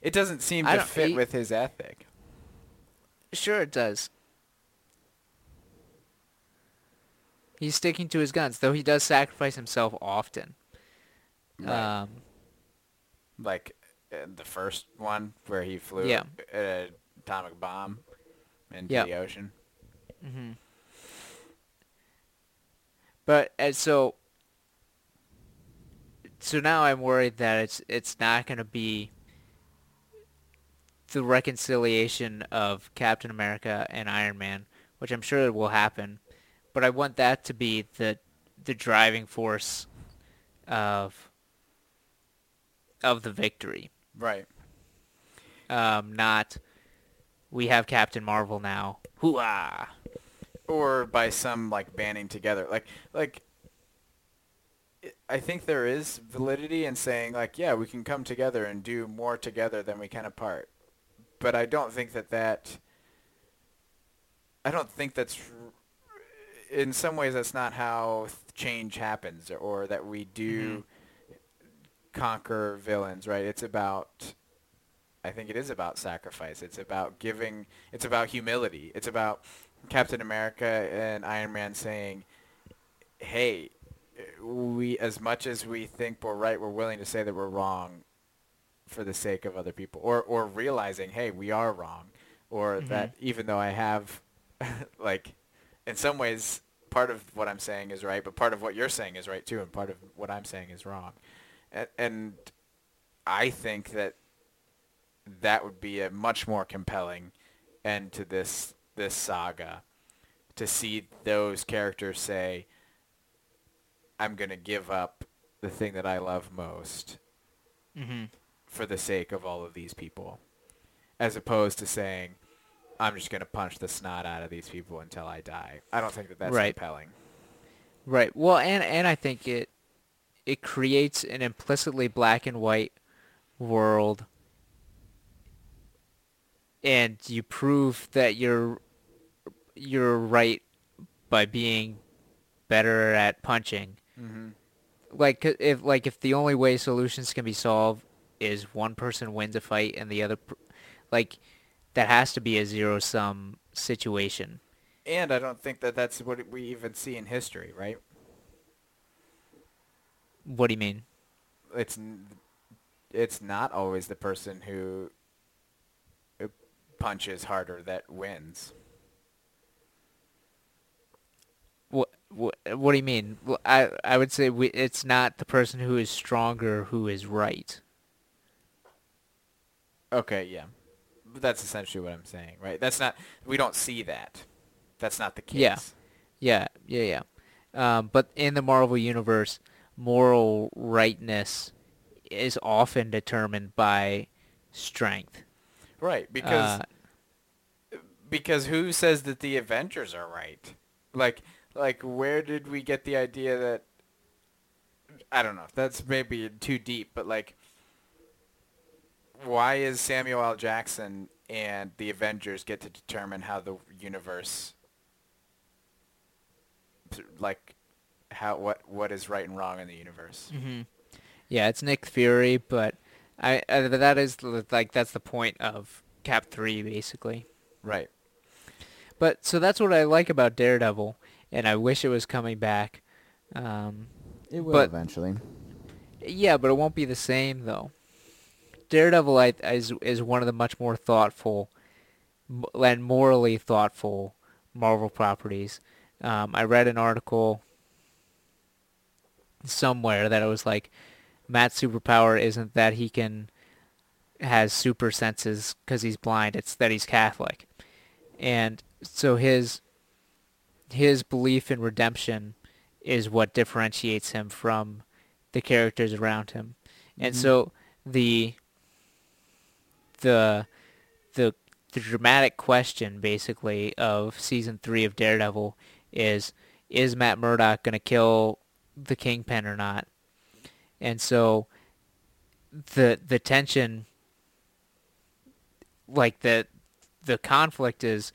It doesn't seem to fit he, with his ethic. Sure, it does. He's sticking to his guns, though he does sacrifice himself often. Right. Um, like uh, the first one where he flew yeah. an atomic bomb into yep. the ocean. Mm-hmm. But and so, so now I'm worried that it's it's not going to be the reconciliation of Captain America and Iron Man, which I'm sure will happen. But I want that to be the the driving force of of the victory, right? Um, not we have Captain Marvel now, hoo-ah! Or by some, like, banding together. Like, like I think there is validity in saying, like, yeah, we can come together and do more together than we can apart. But I don't think that that... I don't think that's... In some ways, that's not how change happens or that we do mm-hmm. conquer villains, right? It's about... I think it is about sacrifice. It's about giving... It's about humility. It's about... Captain America and Iron Man saying, hey, we as much as we think we're right, we're willing to say that we're wrong for the sake of other people. Or or realizing, hey, we are wrong. Or mm-hmm. that even though I have, like, in some ways, part of what I'm saying is right, but part of what you're saying is right, too, and part of what I'm saying is wrong. And, and I think that that would be a much more compelling end to this this saga to see those characters say, I'm going to give up the thing that I love most mm-hmm. for the sake of all of these people, as opposed to saying, I'm just going to punch the snot out of these people until I die. I don't think that that's right. compelling. Right. Well, and and I think it it creates an implicitly black and white world, and you prove that you're you're right by being better at punching. Mm-hmm. Like if like if the only way solutions can be solved is one person wins a fight and the other, like, that has to be a zero sum situation. And I don't think that that's what we even see in history, right? What do you mean? It's it's not always the person who punches harder that wins. What what, what do you mean? Well, I I would say we, it's not the person who is stronger who is right. Okay, yeah. That's essentially what I'm saying, right? That's not we don't see that. That's not the case. Yeah, yeah, yeah, yeah. Um, but in the Marvel Universe, moral rightness is often determined by strength. Right, because uh, because who says that the Avengers are right? Like, like where did we get the idea that – I don't know. That's maybe too deep, but, like, why is Samuel L. Jackson and the Avengers get to determine how the universe – like how what what is right and wrong in the universe. Mm-hmm. Yeah, it's Nick Fury, but I, I that is like that's the point of Cap three basically. Right. But so that's what I like about Daredevil, and I wish it was coming back. Um, it will but, eventually. Yeah, but it won't be the same though. Daredevil I, is is one of the much more thoughtful and morally thoughtful Marvel properties. Um, I read an article somewhere that it was like Matt's superpower isn't that he can has super senses because he's blind. It's that he's Catholic. And so his his belief in redemption is what differentiates him from the characters around him. And mm-hmm. so the the the the dramatic question basically of season three of Daredevil is is Matt Murdock going to kill the Kingpin or not? And so the the tension, like the the conflict is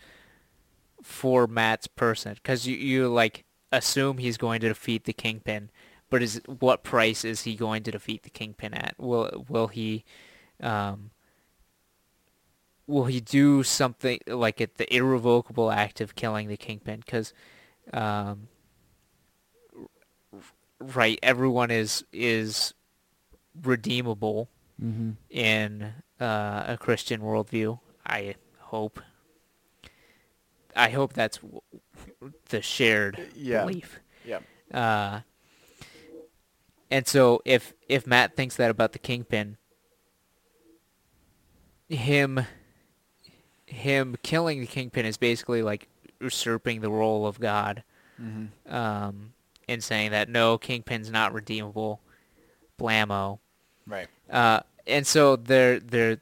for Matt's person, because you, you like assume he's going to defeat the Kingpin, but is what price is he going to defeat the Kingpin at? Will will he um, will he do something like at the irrevocable act of killing the Kingpin? Because Um, right, everyone is is redeemable mm-hmm. in uh, a Christian worldview. I hope. I hope that's w- the shared yeah. belief. Yeah. Uh, and so, if if Matt thinks that about the Kingpin, him him killing the Kingpin is basically like usurping the role of God and mm-hmm. um, saying that, no, Kingpin's not redeemable, blammo. Right. Uh, and so there, there,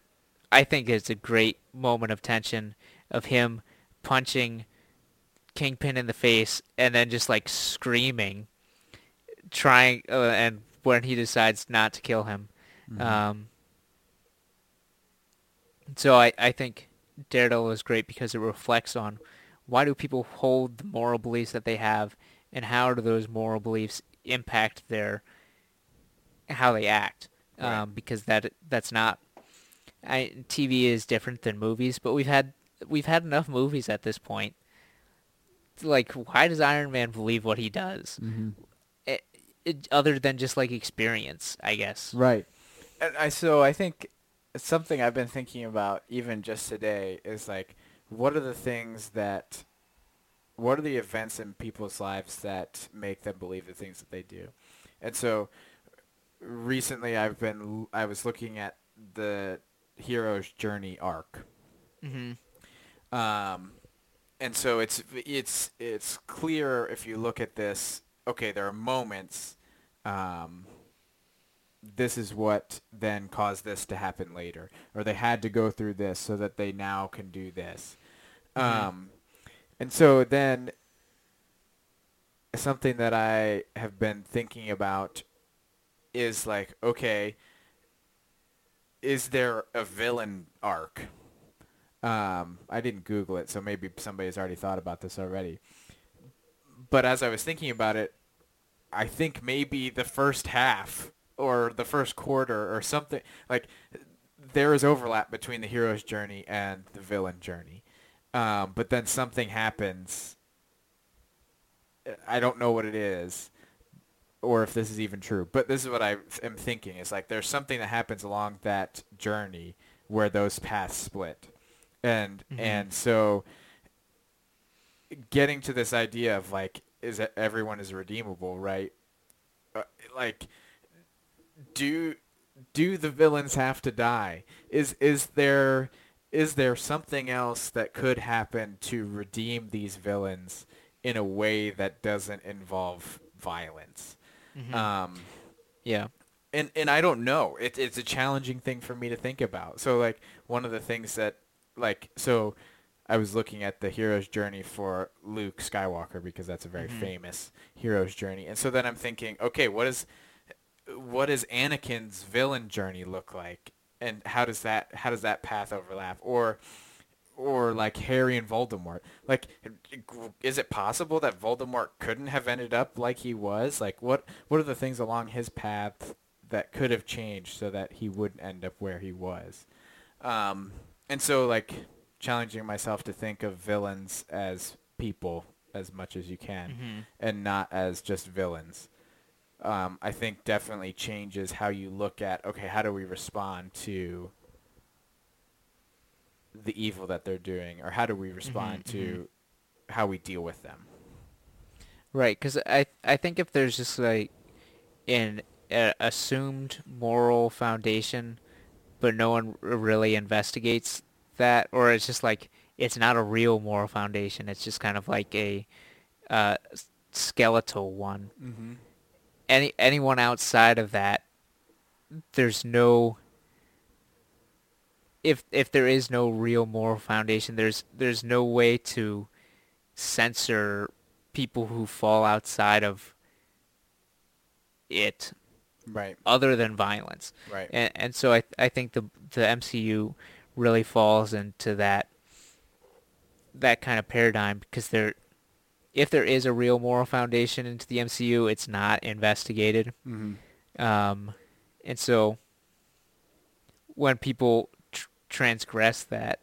I think it's a great moment of tension of him punching Kingpin in the face and then just, like, screaming, trying, uh, and when he decides not to kill him. Mm-hmm. Um, so I, I think Daredevil is great because it reflects on why do people hold the moral beliefs that they have, and how do those moral beliefs impact their how they act? Right. Um, because that that's not I, T V is different than movies, but we've had we've had enough movies at this point. Like, why does Iron Man believe what he does? Mm-hmm. It, it, other than just like experience, I guess. Right. And I so I think something I've been thinking about even just today is like, what are the things that, what are the events in people's lives that make them believe the things that they do? And so recently I've been, I was looking at the hero's journey arc. Mm-hmm. Um, and so it's, it's, it's clearer if you look at this, okay, there are moments, um, this is what then caused this to happen later, or they had to go through this so that they now can do this. Mm-hmm. Um, and so then something that I have been thinking about is like, okay, is there a villain arc? Um, I didn't Google it, so maybe somebody's already thought about this already. But as I was thinking about it, I think maybe the first half or the first quarter or something, like there is overlap between the hero's journey and the villain journey. Um, but then something happens. I don't know what it is or if this is even true, but this is what I am thinking. It's like there's something that happens along that journey where those paths split. And, mm-hmm. and so getting to this idea of like, is that everyone is redeemable, right? Uh, like, do do the villains have to die? Is is there is there something else that could happen to redeem these villains in a way that doesn't involve violence? Mm-hmm. Um, yeah, and and I don't know. It's it's a challenging thing for me to think about. So like one of the things that like so. I was looking at the hero's journey for Luke Skywalker because that's a very mm-hmm. famous hero's journey. And so then I'm thinking, okay, what is what does Anakin's villain journey look like? And how does that how does that path overlap? Or or like Harry and Voldemort. Like, is it possible that Voldemort couldn't have ended up like he was? Like, what what are the things along his path that could have changed so that he wouldn't end up where he was? Um, and so like challenging myself to think of villains as people as much as you can mm-hmm. and not as just villains. Um, I think definitely changes how you look at, okay, how do we respond to the evil that they're doing, or how do we respond mm-hmm, to mm-hmm. how we deal with them? Right. Cause I, I think if there's just like an uh, assumed moral foundation, but no one really investigates that, or it's just like it's not a real moral foundation, it's just kind of like a uh skeletal one, mm-hmm. any anyone outside of that, there's no if if there is no real moral foundation, there's there's no way to censor people who fall outside of it, right, other than violence, right. And and so i i think the the M C U really falls into that that kind of paradigm, because there if there is a real moral foundation into the M C U, it's not investigated. Mm-hmm. Um, and so when people tr- transgress that,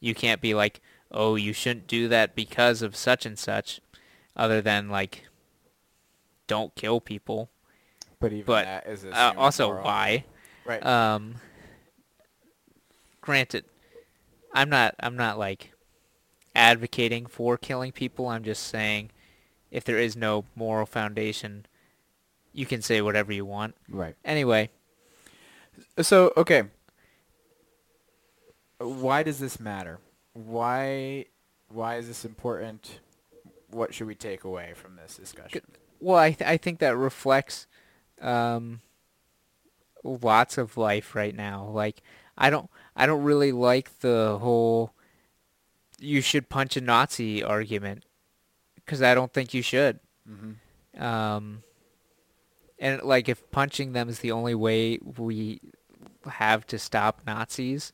you can't be like, oh, you shouldn't do that because of such and such, other than like, don't kill people. But even but, that is a uh, also moral. Why? Right. Um, Granted, I'm not I'm not like advocating for killing people. I'm just saying if there is no moral foundation, you can say whatever you want. Right. Anyway. So, okay. Why does this matter? Why why is this important? What should we take away from this discussion? Well, I th- I think that reflects um, lots of life right now. Like I don't I don't really like the whole you should punch a Nazi argument, because I don't think you should. Mm-hmm. Um, and like if punching them is the only way we have to stop Nazis,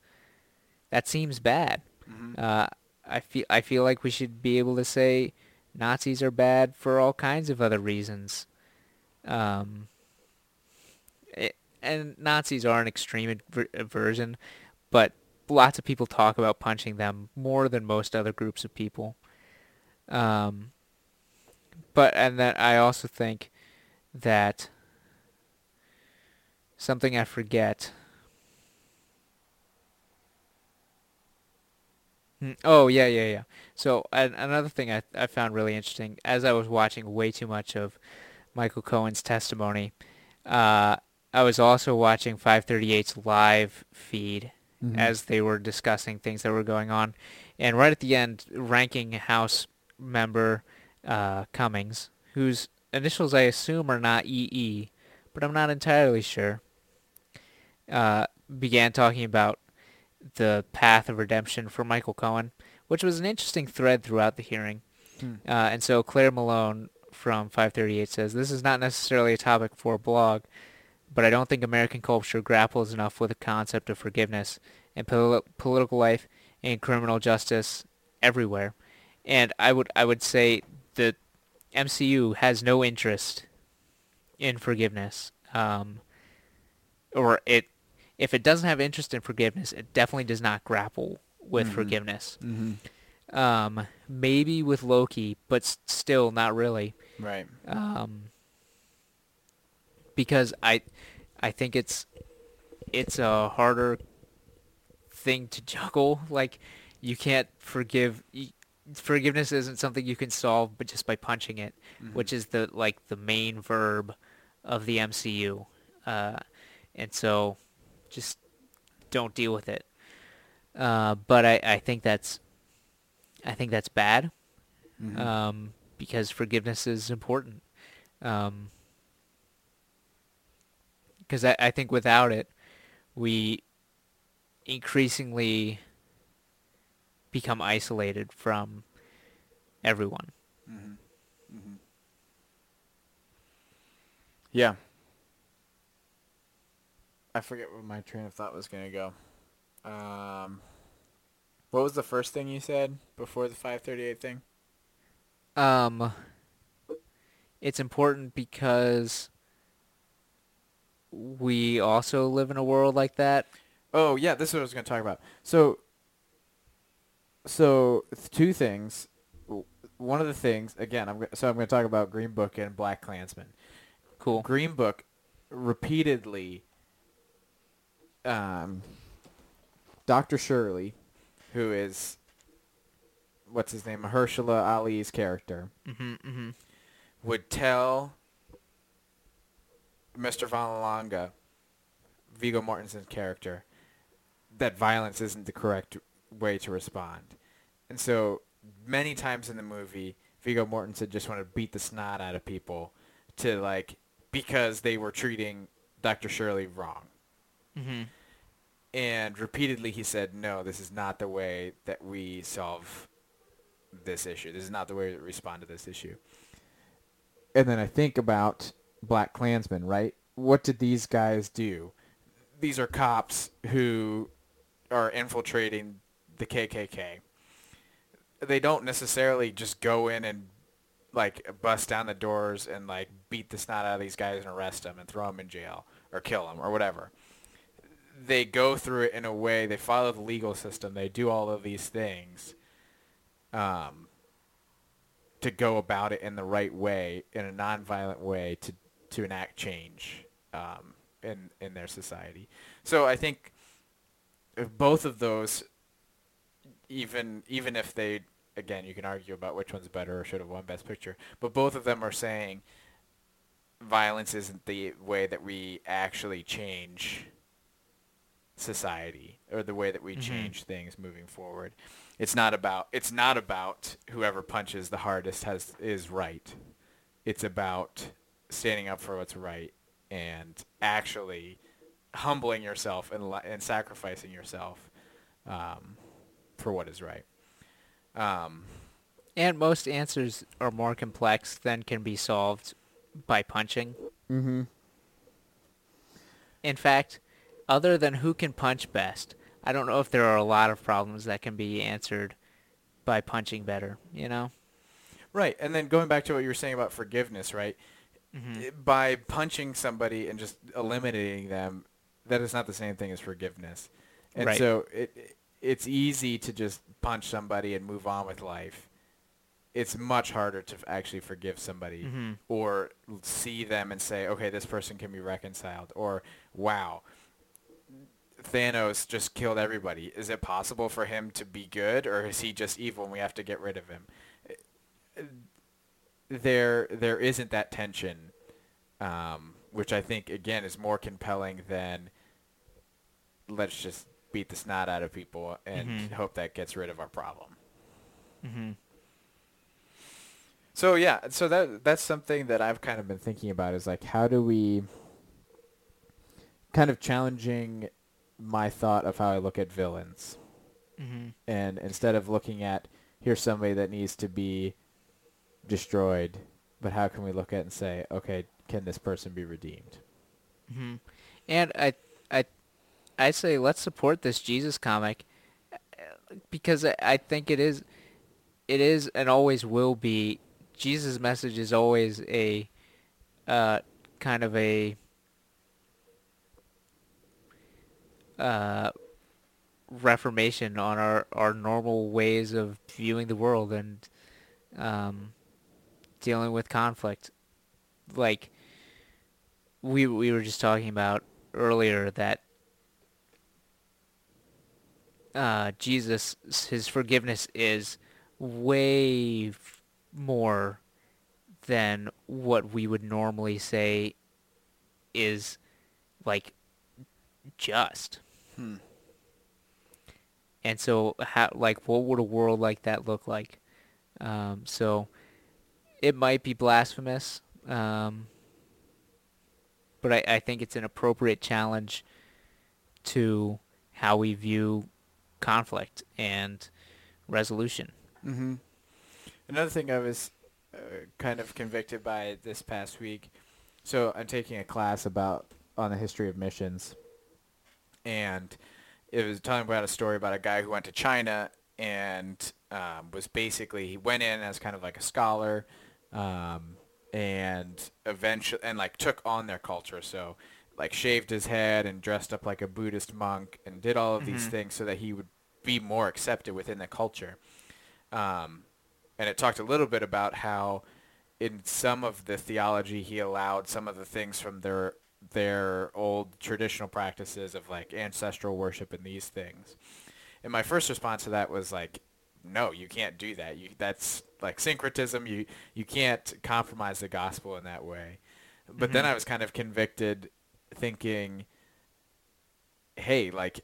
that seems bad. Mm-hmm. Uh, I feel I feel like we should be able to say Nazis are bad for all kinds of other reasons. Um, it, and Nazis are an extreme aver- aversion. But lots of people talk about punching them more than most other groups of people. Um, but and then I also think that something I forget. Oh, yeah, yeah, yeah. So and another thing I, I found really interesting, as I was watching way too much of Michael Cohen's testimony, uh, I was also watching five thirty-eight's live feed. Mm-hmm. As they were discussing things that were going on. And right at the end, ranking House member uh, Cummings, whose initials I assume are not E E, but I'm not entirely sure, uh, began talking about the path of redemption for Michael Cohen, which was an interesting thread throughout the hearing. Hmm. Uh, and so Claire Malone from five thirty-eight says, this is not necessarily a topic for a blog, but I don't think American culture grapples enough with the concept of forgiveness in pol- political life and criminal justice everywhere. And I would I would say the M C U has no interest in forgiveness. Um, or it if it doesn't have interest in forgiveness, it definitely does not grapple with mm-hmm. forgiveness. Mm-hmm. Um, maybe with Loki, but s- still not really. Right. Um, because I I think it's it's a harder thing to juggle. Like, you can't forgive... You, forgiveness isn't something you can solve but just by punching it, mm-hmm. which is the like the main verb of the M C U. Uh, and so just don't deal with it. Uh, but I, I think that's I think that's bad, mm-hmm. um, because forgiveness is important. Um, because I, I think without it, we increasingly become isolated from everyone. Mm-hmm. Mm-hmm. Yeah. I forget where my train of thought was going to go. Um, what was the first thing you said before the five thirty-eight thing? Um, it's important because we also live in a world like that. Oh, yeah, this is what I was going to talk about. So... So two things. One of the things, again, I'm so I'm going to talk about Green Book and Black Klansman. Cool. Green Book repeatedly, um, Doctor Shirley, who is what's his name, Mahershala Ali's character, mm-hmm, mm-hmm. would tell Mister Vallelonga, Viggo Mortensen's character, that violence isn't the correct way to respond. And so many times in the movie, Viggo Mortensen just wanted to beat the snot out of people to like because they were treating Doctor Shirley wrong. Mm-hmm. And repeatedly he said, no, this is not the way that we solve this issue. This is not the way to respond to this issue. And then I think about Black Klansman, right? What did these guys do? These are cops who are infiltrating the K K K. They don't necessarily just go in and like bust down the doors and like beat the snot out of these guys and arrest them and throw them in jail or kill them or whatever. They go through it in a way. They follow the legal system. They do all of these things um, to go about it in the right way, in a nonviolent way, to to enact change um, in in their society. So I think both of those. Even even if they, again, you can argue about which one's better or should have won Best Picture, but both of them are saying violence isn't the way that we actually change society or the way that we mm-hmm. change things moving forward. It's not about it's not about whoever punches the hardest has is right. It's about standing up for what's right and actually humbling yourself and and sacrificing yourself. Um, for what is right. Um, and most answers are more complex than can be solved by punching. Mm-hmm. In fact, other than who can punch best, I don't know if there are a lot of problems that can be answered by punching better, you know? Right, and then going back to what you were saying about forgiveness, right? Mm-hmm. By punching somebody and just eliminating them, that is not the same thing as forgiveness. And right. so it... it It's easy to just punch somebody and move on with life. It's much harder to actually forgive somebody mm-hmm. or see them and say, okay, this person can be reconciled, or wow, Thanos just killed everybody. Is it possible for him to be good, or is he just evil and we have to get rid of him? There, there isn't that tension, um, which I think, again, is more compelling than let's just beat the snot out of people and mm-hmm. hope that gets rid of our problem. Mm-hmm. So yeah, so that that's something that I've kind of been thinking about is like, how do we kind of challenging my thought of how I look at villains. Mm-hmm. And instead of looking at, here's somebody that needs to be destroyed, but how can we look at it and say, okay, can this person be redeemed? Mm-hmm. And I, I, I say let's support this Jesus comic because I, I think it is, it is and always will be. Jesus' message is always a uh, kind of a uh, reformation on our, our normal ways of viewing the world and um, dealing with conflict. Like we we were just talking about earlier that uh, Jesus, his forgiveness is way f- more than what we would normally say is like just. Hmm. And so, how, like, what would a world like that look like? Um, so, it might be blasphemous, um, but I, I think it's an appropriate challenge to how we view conflict and resolution. Mm-hmm. Another thing I was uh, kind of convicted by this past week. So, I'm taking a class about on the history of missions, and it was talking about a story about a guy who went to China and um, was basically, he went in as kind of like a scholar um, and eventually, and like took on their culture. So like shaved his head and dressed up like a Buddhist monk and did all of mm-hmm. these things so that he would be more accepted within the culture. Um, and it talked a little bit about how in some of the theology he allowed some of the things from their their old traditional practices of like ancestral worship and these things. And my first response to that was like, no, you can't do that. You, that's like syncretism. You, you can't compromise the gospel in that way. But mm-hmm. then I was kind of convicted thinking, hey, like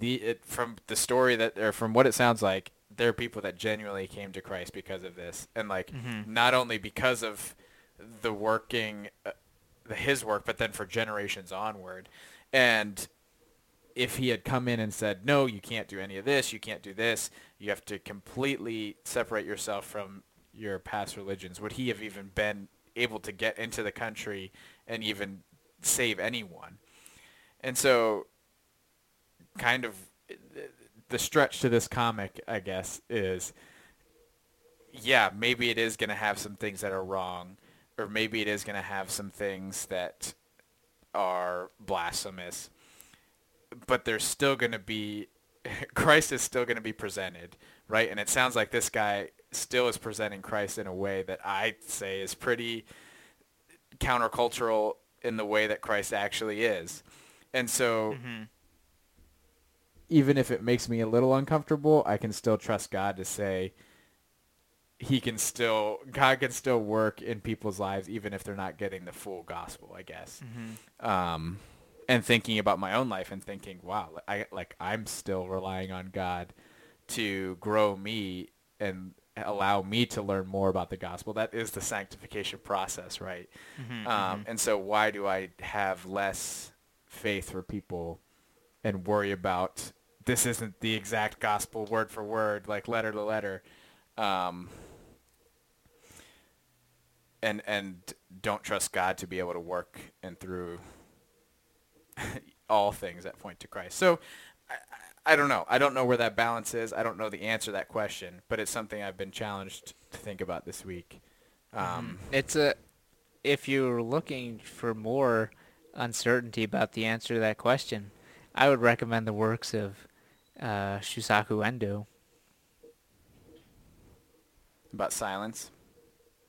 the, it, from the story that, or from what it sounds like, there are people that genuinely came to Christ because of this. And like, mm-hmm. not only because of the working, uh, his work, but then for generations onward. And if he had come in and said, no, you can't do any of this, you can't do this, you have to completely separate yourself from your past religions, would he have even been able to get into the country and even save anyone? And so kind of the stretch to this comic, I guess, is, yeah, maybe it is going to have some things that are wrong, or maybe it is going to have some things that are blasphemous, but there's still going to be, Christ is still going to be presented, right? And it sounds like this guy still is presenting Christ in a way that I say is pretty countercultural in the way that Christ actually is. And so mm-hmm. even if it makes me a little uncomfortable, I can still trust God to say, He can still, God can still work in people's lives, even if they're not getting the full gospel, I guess. Mm-hmm. Um, and thinking about my own life and thinking, wow, I like I'm still relying on God to grow me and allow me to learn more about the gospel. That is the sanctification process, right? Mm-hmm, um, mm-hmm. And so why do I have less faith for people and worry about this isn't the exact gospel word for word, like letter to letter? Um, and and don't trust God to be able to work and through all things that point to Christ. So I, I don't know. I don't know where that balance is. I don't know the answer to that question, but it's something I've been challenged to think about this week. Um, it's a if you're looking for more uncertainty about the answer to that question, I would recommend the works of uh, Shusaku Endo. About silence?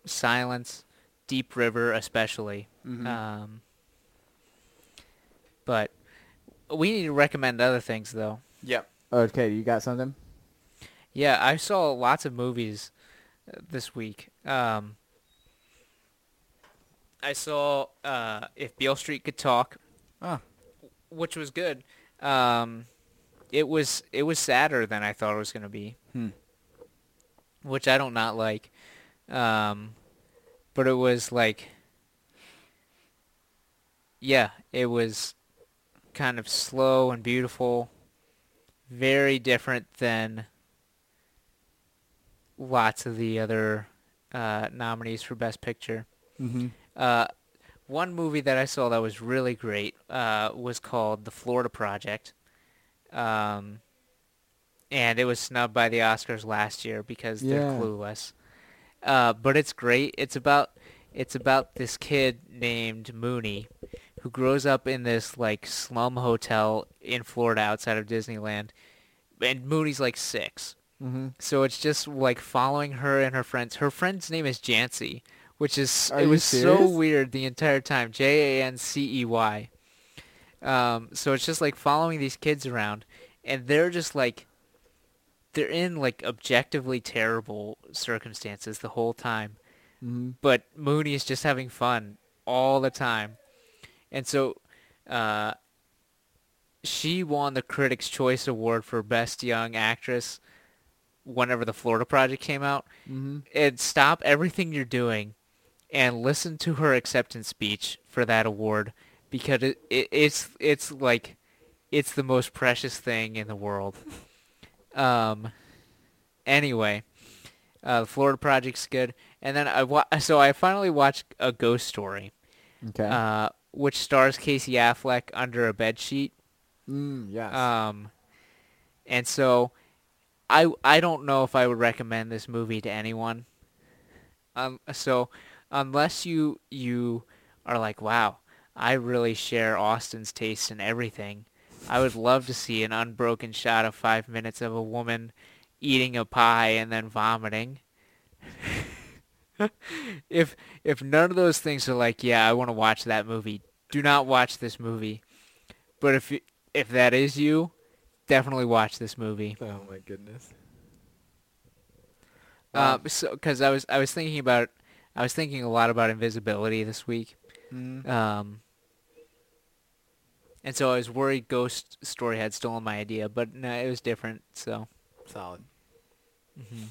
Silence, Deep River especially. Mm-hmm. Um, but we need to recommend other things, though. Yep. Okay, you got something? Yeah, I saw lots of movies this week. Um, I saw uh, If Beale Street Could Talk, oh. which was good. Um, it was it was sadder than I thought it was going to be. Hmm. Which I don't not like, um, but it was like yeah, it was kind of slow and beautiful. Very different than lots of the other uh, nominees for Best Picture. Mm-hmm. Uh, one movie that I saw that was really great uh, was called The Florida Project. Um, and it was snubbed by the Oscars last year because yeah. they're clueless. Uh, but it's great. It's about it's about this kid named Mooney who grows up in this like slum hotel in Florida outside of Disneyland, and Mooney's like six. Mm-hmm. So it's just like following her and her friends. Her friend's name is Jancy, which is Are it was so weird the entire time. J A N C E Y. Um, so it's just like following these kids around, and they're just like they're in like objectively terrible circumstances the whole time. Mm-hmm. But Mooney is just having fun all the time. And so uh, she won the Critics' Choice Award for Best Young Actress whenever The Florida Project came out. Mm-hmm. And stop everything you're doing and listen to her acceptance speech for that award, because it, it, it's it's like it's the most precious thing in the world. um. Anyway, uh, The Florida Project's good. And then I wa- so I finally watched A Ghost Story. Okay. Uh, which stars Casey Affleck under a bedsheet. Mm, yes. Um, and so I I don't know if I would recommend this movie to anyone. Um, so unless you you are like, wow, I really share Austin's taste in everything, I would love to see an unbroken shot of five minutes of a woman eating a pie and then vomiting. If if none of those things are like, yeah, I want to watch that movie, do not watch this movie. But if you, if that is you, definitely watch this movie. Oh my goodness. Um, uh, so because I was I was thinking about I was thinking a lot about invisibility this week, mm-hmm. um, and so I was worried Ghost Story had stolen my idea, but no, it was different. So solid. Mm-hmm.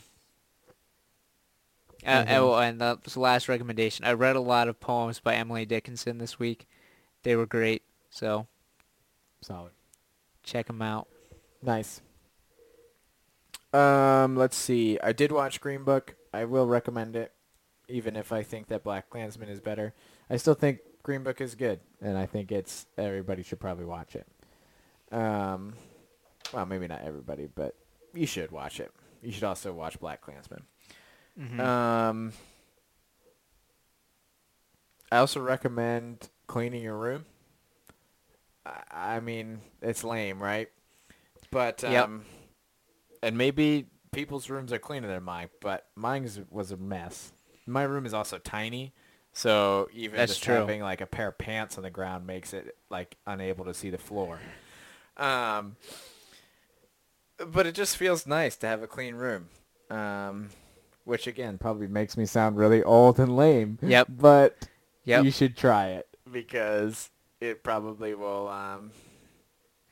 Uh, mm-hmm. Oh, and that was the last recommendation. I read a lot of poems by Emily Dickinson this week. They were great, so solid. Check them out. Nice. Um, let's see. I did watch Green Book. I will recommend it, even if I think that Black Klansman is better. I still think Green Book is good, and I think it's everybody should probably watch it. Um, well, maybe not everybody, but you should watch it. You should also watch Black Klansman. Mm-hmm. Um, I also recommend cleaning your room. I, I mean, it's lame, right? But um, yep. And maybe people's rooms are cleaner than mine, but mine was a mess. My room is also tiny, so even That's just true. having like a pair of pants on the ground makes it like unable to see the floor. Um, but it just feels nice to have a clean room. Um. Which, again, probably makes me sound really old and lame. Yep. But yep. you should try it because it probably will... Um,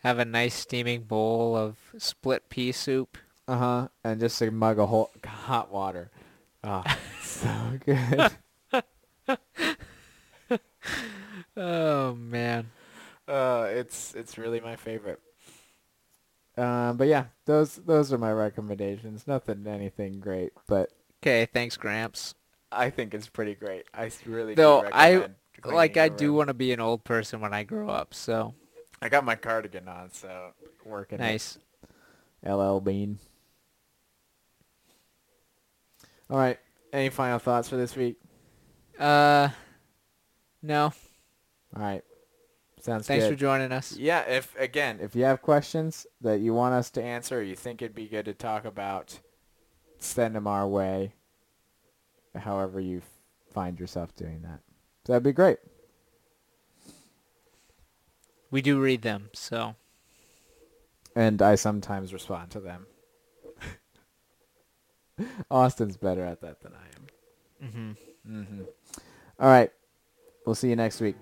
have a nice steaming bowl of split pea soup. Uh-huh. And just a mug of whole, hot water. Oh, so good. Oh, man. Uh, it's it's really my favorite. Uh, but, yeah, those those are my recommendations. Nothing, anything great, but... Okay, thanks, Gramps. I think it's pretty great. I really Though, do recommend I, like, I room. do want to be an old person when I grow up, so... I got my cardigan on, so... Working. Nice. It. L L Bean. All right. Any final thoughts for this week? Uh, no. All right. Sounds Thanks good. for joining us. Yeah, if, again, if you have questions that you want us to answer or you think it'd be good to talk about... Send them our way, however you find yourself doing that. So that'd be great. We do read them, so. And I sometimes respond to them. Austin's better at that than I am. Mm-hmm. Mm-hmm. All right. We'll see you next week.